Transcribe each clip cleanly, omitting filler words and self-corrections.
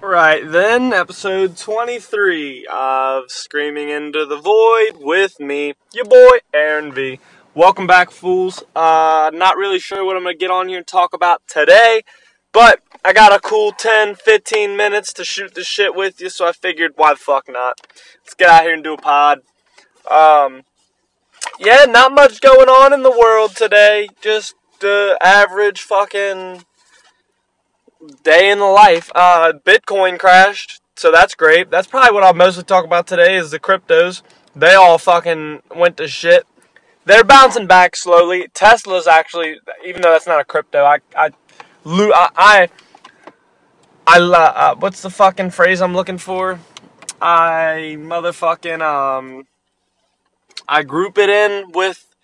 Right then, episode 23 of Screaming Into the Void with me, your boy, Aaron V. Welcome back, fools. Not really sure what I'm going to get on here and talk about today, but I got a cool 10, 15 minutes to shoot this shit with you, so I figured, why the fuck not? Let's get out here and do a pod. Yeah, not much going on in the world today, just the average fucking day in the life. Bitcoin crashed, so that's great. That's probably what I'll mostly talk about today is the cryptos. They all fucking went to shit. They're bouncing back slowly. Tesla's actually, even though that's not a crypto, what's the fucking phrase I'm looking for? I group it in with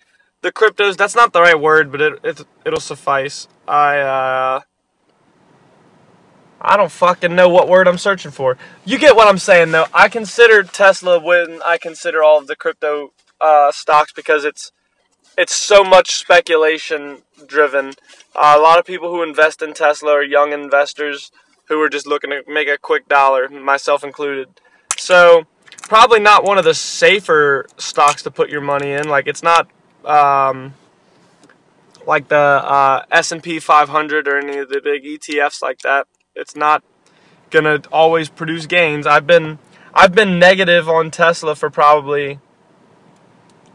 the cryptos. That's not the right word, but it'll suffice. I don't fucking know what word I'm searching for. You get what I'm saying, though. I consider Tesla when I consider all of the crypto stocks because it's so much speculation-driven. A lot of people who invest in Tesla are young investors who are just looking to make a quick dollar, myself included. So, probably not one of the safer stocks to put your money in. Like, it's not like the S&P 500 or any of the big ETFs like that. It's not gonna always produce gains. I've been negative on Tesla for probably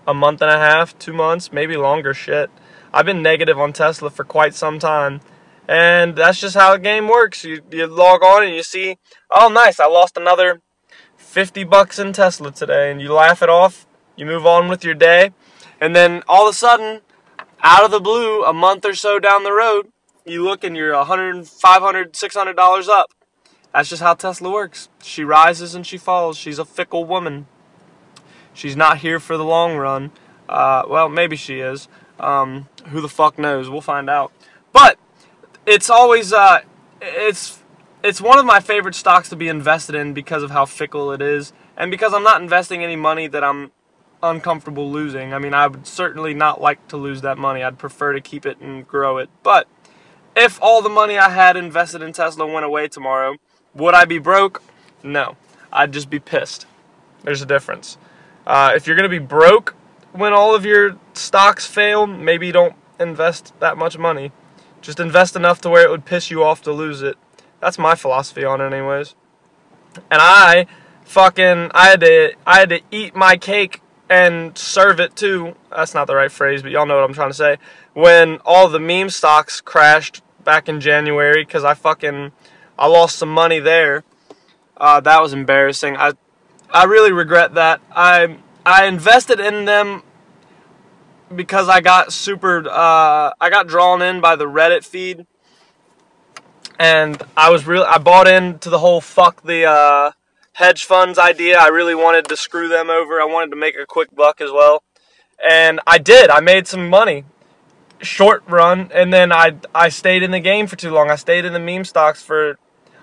a month and a half, 2 months, maybe longer shit. I've been negative on Tesla for quite some time. And that's just how the game works. You log on and you see, oh nice, I lost another $50 in Tesla today, and you laugh it off, you move on with your day, and then all of a sudden, out of the blue, a month or so down the road, you look and you're $100, $500, $600 up. That's just how Tesla works. She rises and she falls. She's a fickle woman. She's not here for the long run. Well, maybe she is. Who the fuck knows? We'll find out. But it's always it's one of my favorite stocks to be invested in because of how fickle it is, and because I'm not investing any money that I'm uncomfortable losing. I mean, I would certainly not like to lose that money. I'd prefer to keep it and grow it, but if all the money I had invested in Tesla went away tomorrow, would I be broke? No. I'd just be pissed. There's a difference. If you're going to be broke when all of your stocks fail, maybe don't invest that much money. Just invest enough to where it would piss you off to lose it. That's my philosophy on it anyways. And I had to eat my cake and serve it too. That's not the right phrase, but y'all know what I'm trying to say. When all the meme stocks crashed back in January, because I lost some money there. That was embarrassing. I really regret that. I invested in them because I got I got drawn in by the Reddit feed, and I bought into the whole fuck the hedge funds idea. I really wanted to screw them over. I wanted to make a quick buck as well. And I did. I made some money. Short run. And then I stayed in the game for too long. I stayed in the meme stocks for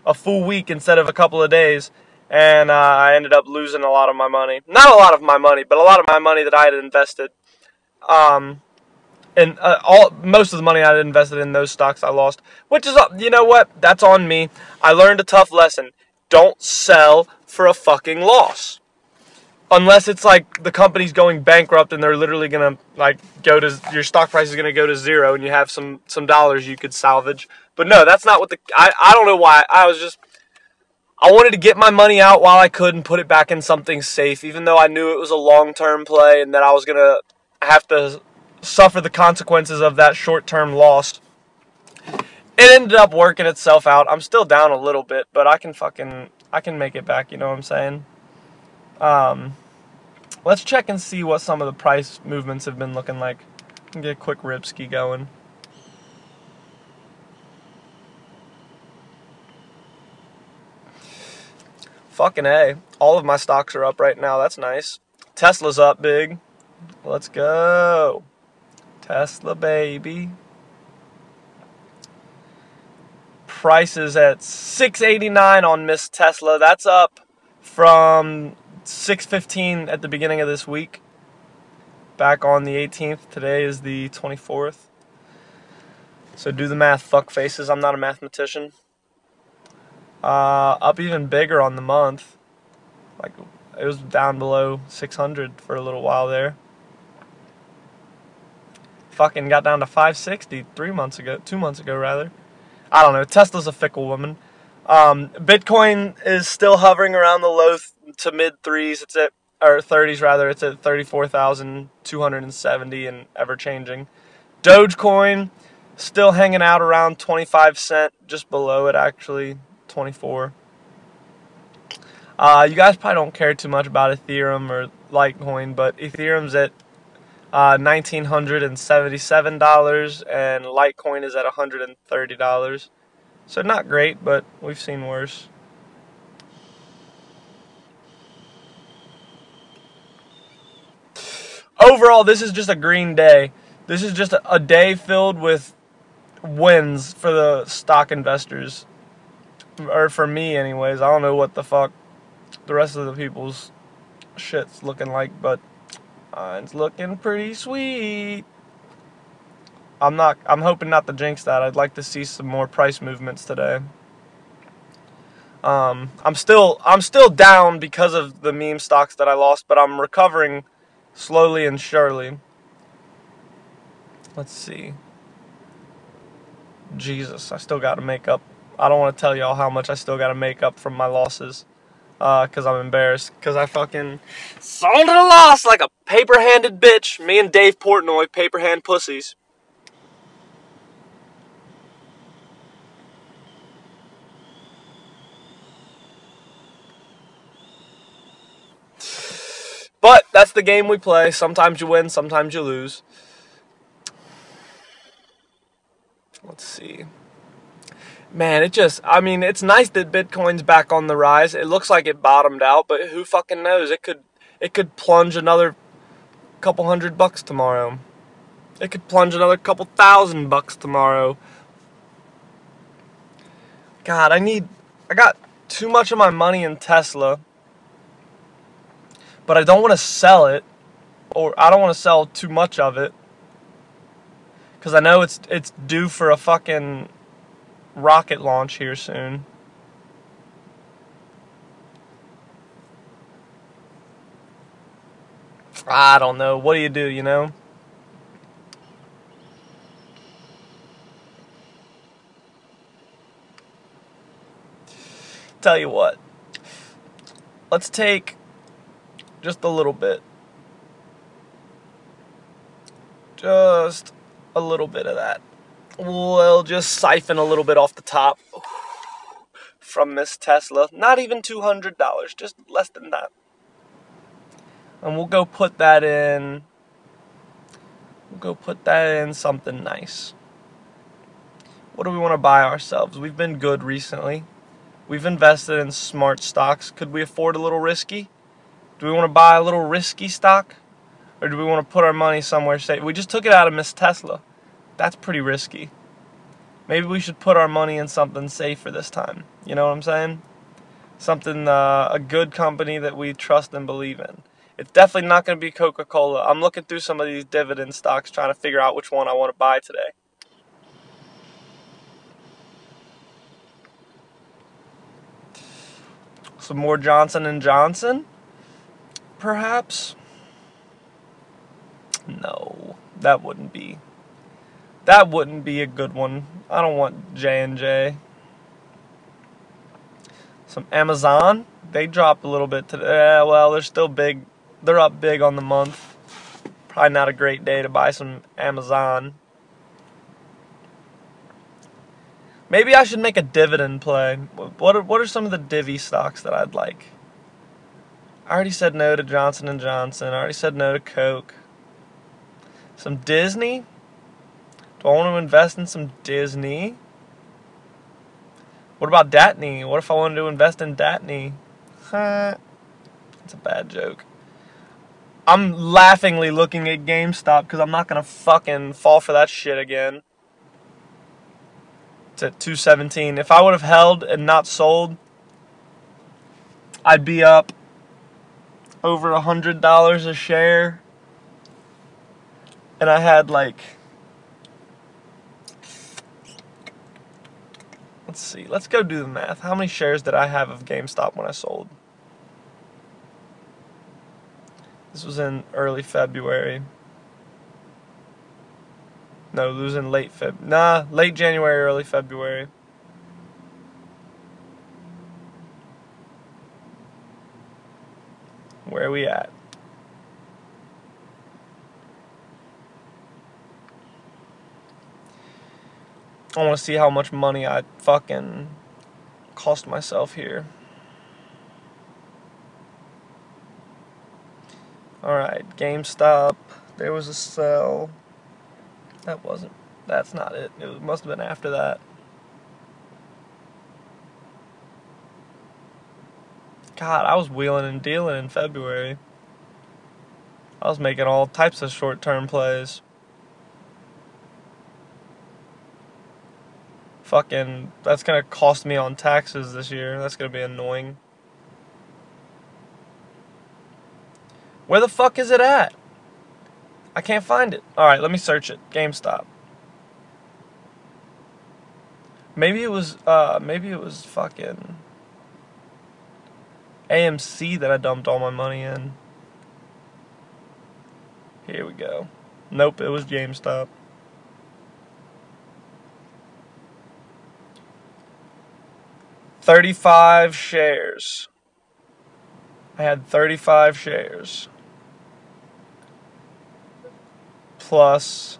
a full week instead of a couple of days. And I ended up losing a lot of my money. Not a lot of my money, but a lot of my money that I had invested. Most of the money I had invested in those stocks I lost. Which is, you know what? That's on me. I learned a tough lesson. Don't sell for a fucking loss. Unless it's like the company's going bankrupt and they're literally going to like go to, your stock price is going to go to zero and you have some dollars you could salvage. But no, that's not what I don't know why. I wanted to get my money out while I could and put it back in something safe, even though I knew it was a long-term play and that I was going to have to suffer the consequences of that short-term loss. It ended up working itself out. I'm still down a little bit, but I can make it back, you know what I'm saying? Let's check and see what some of the price movements have been looking like. I can get a quick ripski going. Fucking A. All of my stocks are up right now. That's nice. Tesla's up big. Let's go. Tesla, baby. Price is at $6.89 on Miss Tesla. That's up from $6.15 at the beginning of this week. Back on the 18th. Today is the 24th. So do the math, fuck faces. I'm not a mathematician. up even bigger on the month. Like, it was down below 600 for a little while there. Fucking got down to 560 2 months ago. I don't know. Tesla's a fickle woman. Bitcoin is still hovering around the low to mid 3s. It's at, or 30s rather. It's at 34,270 and ever changing. Dogecoin still hanging out around 25 cents, just below it actually, 24. You guys probably don't care too much about Ethereum or Litecoin, but Ethereum's at $1,977 and Litecoin is at $130. So not great, but we've seen worse. Overall, this is just a green day. This is just a day filled with wins for the stock investors. Or for me anyways. I don't know what the fuck the rest of the people's shit's looking like, but it's looking pretty sweet. I'm hoping not to jinx that. I'd like to see some more price movements today. I'm still down because of the meme stocks that I lost, but I'm recovering slowly and surely. Let's see. Jesus, I still got to make up. I don't want to tell y'all how much I still got to make up from my losses. Because I'm embarrassed. Because I fucking sold at a loss like a paper-handed bitch. Me and Dave Portnoy, paper-hand pussies. But that's the game we play. Sometimes you win, sometimes you lose. Let's see. Man, it's nice that Bitcoin's back on the rise. It looks like it bottomed out, but who fucking knows? It could plunge another couple $100 tomorrow. It could plunge another couple $1,000 tomorrow. God, I got too much of my money in Tesla, but I don't want to sell it, or I don't want to sell too much of it, because I know it's due for a fucking rocket launch here soon. I don't know. What do, you know? Tell you what. Let's take just a little bit. Just a little bit of that. We'll just siphon a little bit off the top from Miss Tesla. Not even $200, just less than that. And we'll go put that in. We'll go put that in something nice. What do we want to buy ourselves? We've been good recently. We've invested in smart stocks. Could we afford a little risky? Do we want to buy a little risky stock? Or do we want to put our money somewhere safe? We just took it out of Miss Tesla. That's pretty risky. Maybe we should put our money in something safer this time. You know what I'm saying? Something, a good company that we trust and believe in. It's definitely not going to be Coca-Cola. I'm looking through some of these dividend stocks trying to figure out which one I want to buy today. Some more Johnson & Johnson? Perhaps? No, that wouldn't be. That wouldn't be a good one. I don't want J&J. Some Amazon. They dropped a little bit today. Well, they're still big. They're up big on the month. Probably not a great day to buy some Amazon. Maybe I should make a dividend play. What are some of the divvy stocks that I'd like? I already said no to Johnson & Johnson. I already said no to Coke. Some Disney. Do I want to invest in some Disney? What about Datney? What if I wanted to invest in Datney? That's a bad joke. I'm laughingly looking at GameStop because I'm not going to fucking fall for that shit again. It's at 217. If I would have held and not sold, I'd be up over $100 a share. And I had like... Let's see. Let's go do the math. How many shares did I have of GameStop when I sold? This was in early February. No, it was in late January, early February. Where are we at? I want to see how much money I fucking cost myself here. Alright, GameStop. There was a sell. That wasn't. That's not it. It must have been after that. God, I was wheeling and dealing in February. I was making all types of short-term plays. Fucking, that's gonna cost me on taxes this year. That's gonna be annoying. Where the fuck is it at? I can't find it. Alright, let me search it. GameStop. Maybe it was fucking AMC that I dumped all my money in. Here we go. Nope, it was GameStop. I had 35 shares. Plus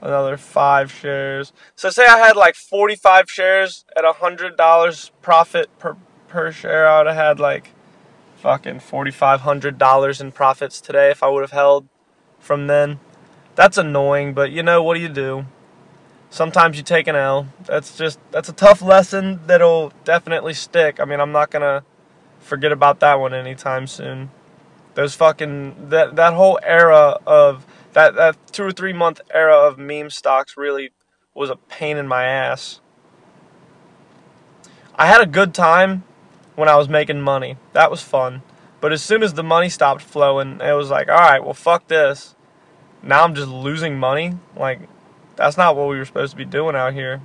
another 5 shares. So say I had like 45 shares at $100 profit per share. I would have had like fucking $4,500 in profits today if I would have held from then. That's annoying, but you know, what do you do? Sometimes you take an L. That's a tough lesson that'll definitely stick. I mean, I'm not gonna forget about that one anytime soon. Those fucking that whole era of that 2 or 3 month era of meme stocks really was a pain in my ass. I had a good time when I was making money. That was fun. But as soon as the money stopped flowing, it was like, all right, well, fuck this. Now I'm just losing money. Like, that's not what we were supposed to be doing out here.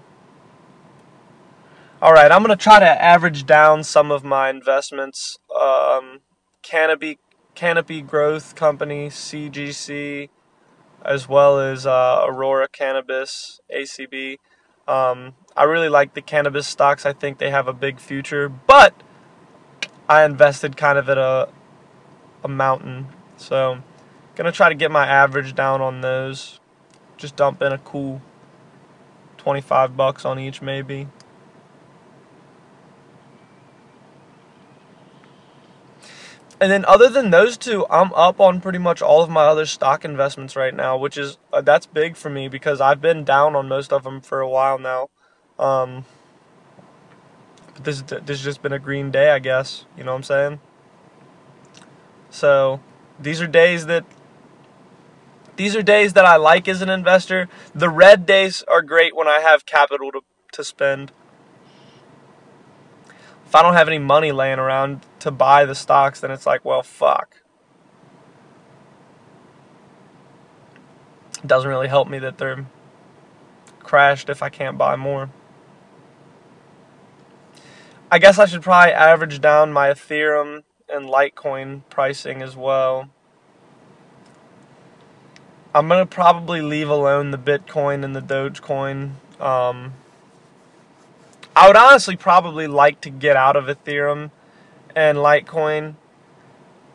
Alright, I'm going to try to average down some of my investments. Canopy Growth Company, CGC, as well as Aurora Cannabis, ACB. I really like the cannabis stocks. I think they have a big future. But I invested kind of at a mountain. So I'm going to try to get my average down on those. Just dump in a cool $25 on each, maybe. And then other than those two, I'm up on pretty much all of my other stock investments right now, which is, that's big for me because I've been down on most of them for a while now. But this has just been a green day, I guess. You know what I'm saying? So these are days that... these are days that I like as an investor. The red days are great when I have capital to spend. If I don't have any money laying around to buy the stocks, then it's like, well, fuck. It doesn't really help me that they're crashed if I can't buy more. I guess I should probably average down my Ethereum and Litecoin pricing as well. I'm going to probably leave alone the Bitcoin and the Dogecoin. I would honestly probably like to get out of Ethereum and Litecoin.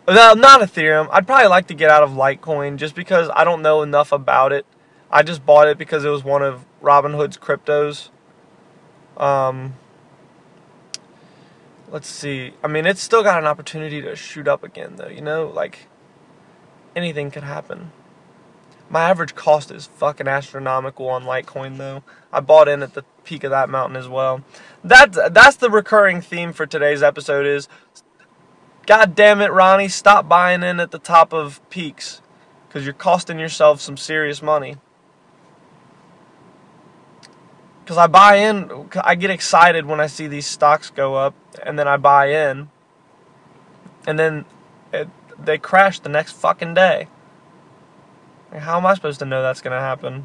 No, not Ethereum. I'd probably like to get out of Litecoin just because I don't know enough about it. I just bought it because it was one of Robinhood's cryptos. Let's see. I mean, it's still got an opportunity to shoot up again, though. You know, like, anything could happen. My average cost is fucking astronomical on Litecoin, though. I bought in at the peak of that mountain as well. That's the recurring theme for today's episode is, God damn it, Ronnie, stop buying in at the top of peaks, because you're costing yourself some serious money. Because I buy in, I get excited when I see these stocks go up, and then I buy in, and then they crash the next fucking day. How am I supposed to know that's going to happen?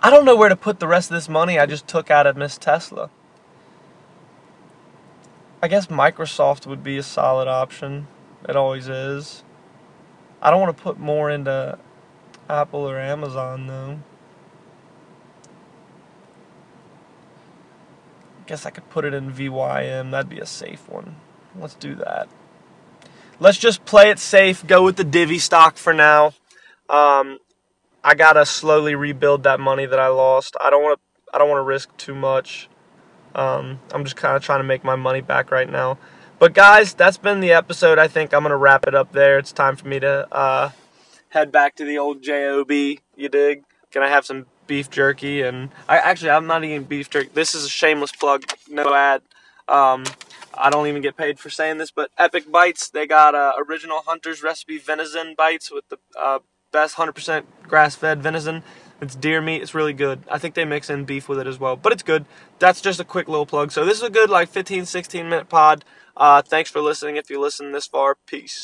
I don't know where to put the rest of this money I just took out of Miss Tesla. I guess Microsoft would be a solid option. It always is. I don't want to put more into Apple or Amazon, though. I guess I could put it in VYM. That'd be a safe one. Let's do that. Let's just play it safe. Go with the Divi stock for now. I gotta slowly rebuild that money that I lost. I don't want to risk too much. I'm just kind of trying to make my money back right now. But guys, that's been the episode. I think I'm gonna wrap it up there. It's time for me to head back to the old job. You dig? Can I have some beef jerky? And I'm not eating beef jerky. This is a shameless plug, no ad. I don't even get paid for saying this, but Epic Bites, they got original Hunter's Recipe venison bites with the best 100% grass-fed venison. It's deer meat. It's really good. I think they mix in beef with it as well, but it's good. That's just a quick little plug. So this is a good 15-16 minute pod. Thanks for listening. If you listen this far, peace.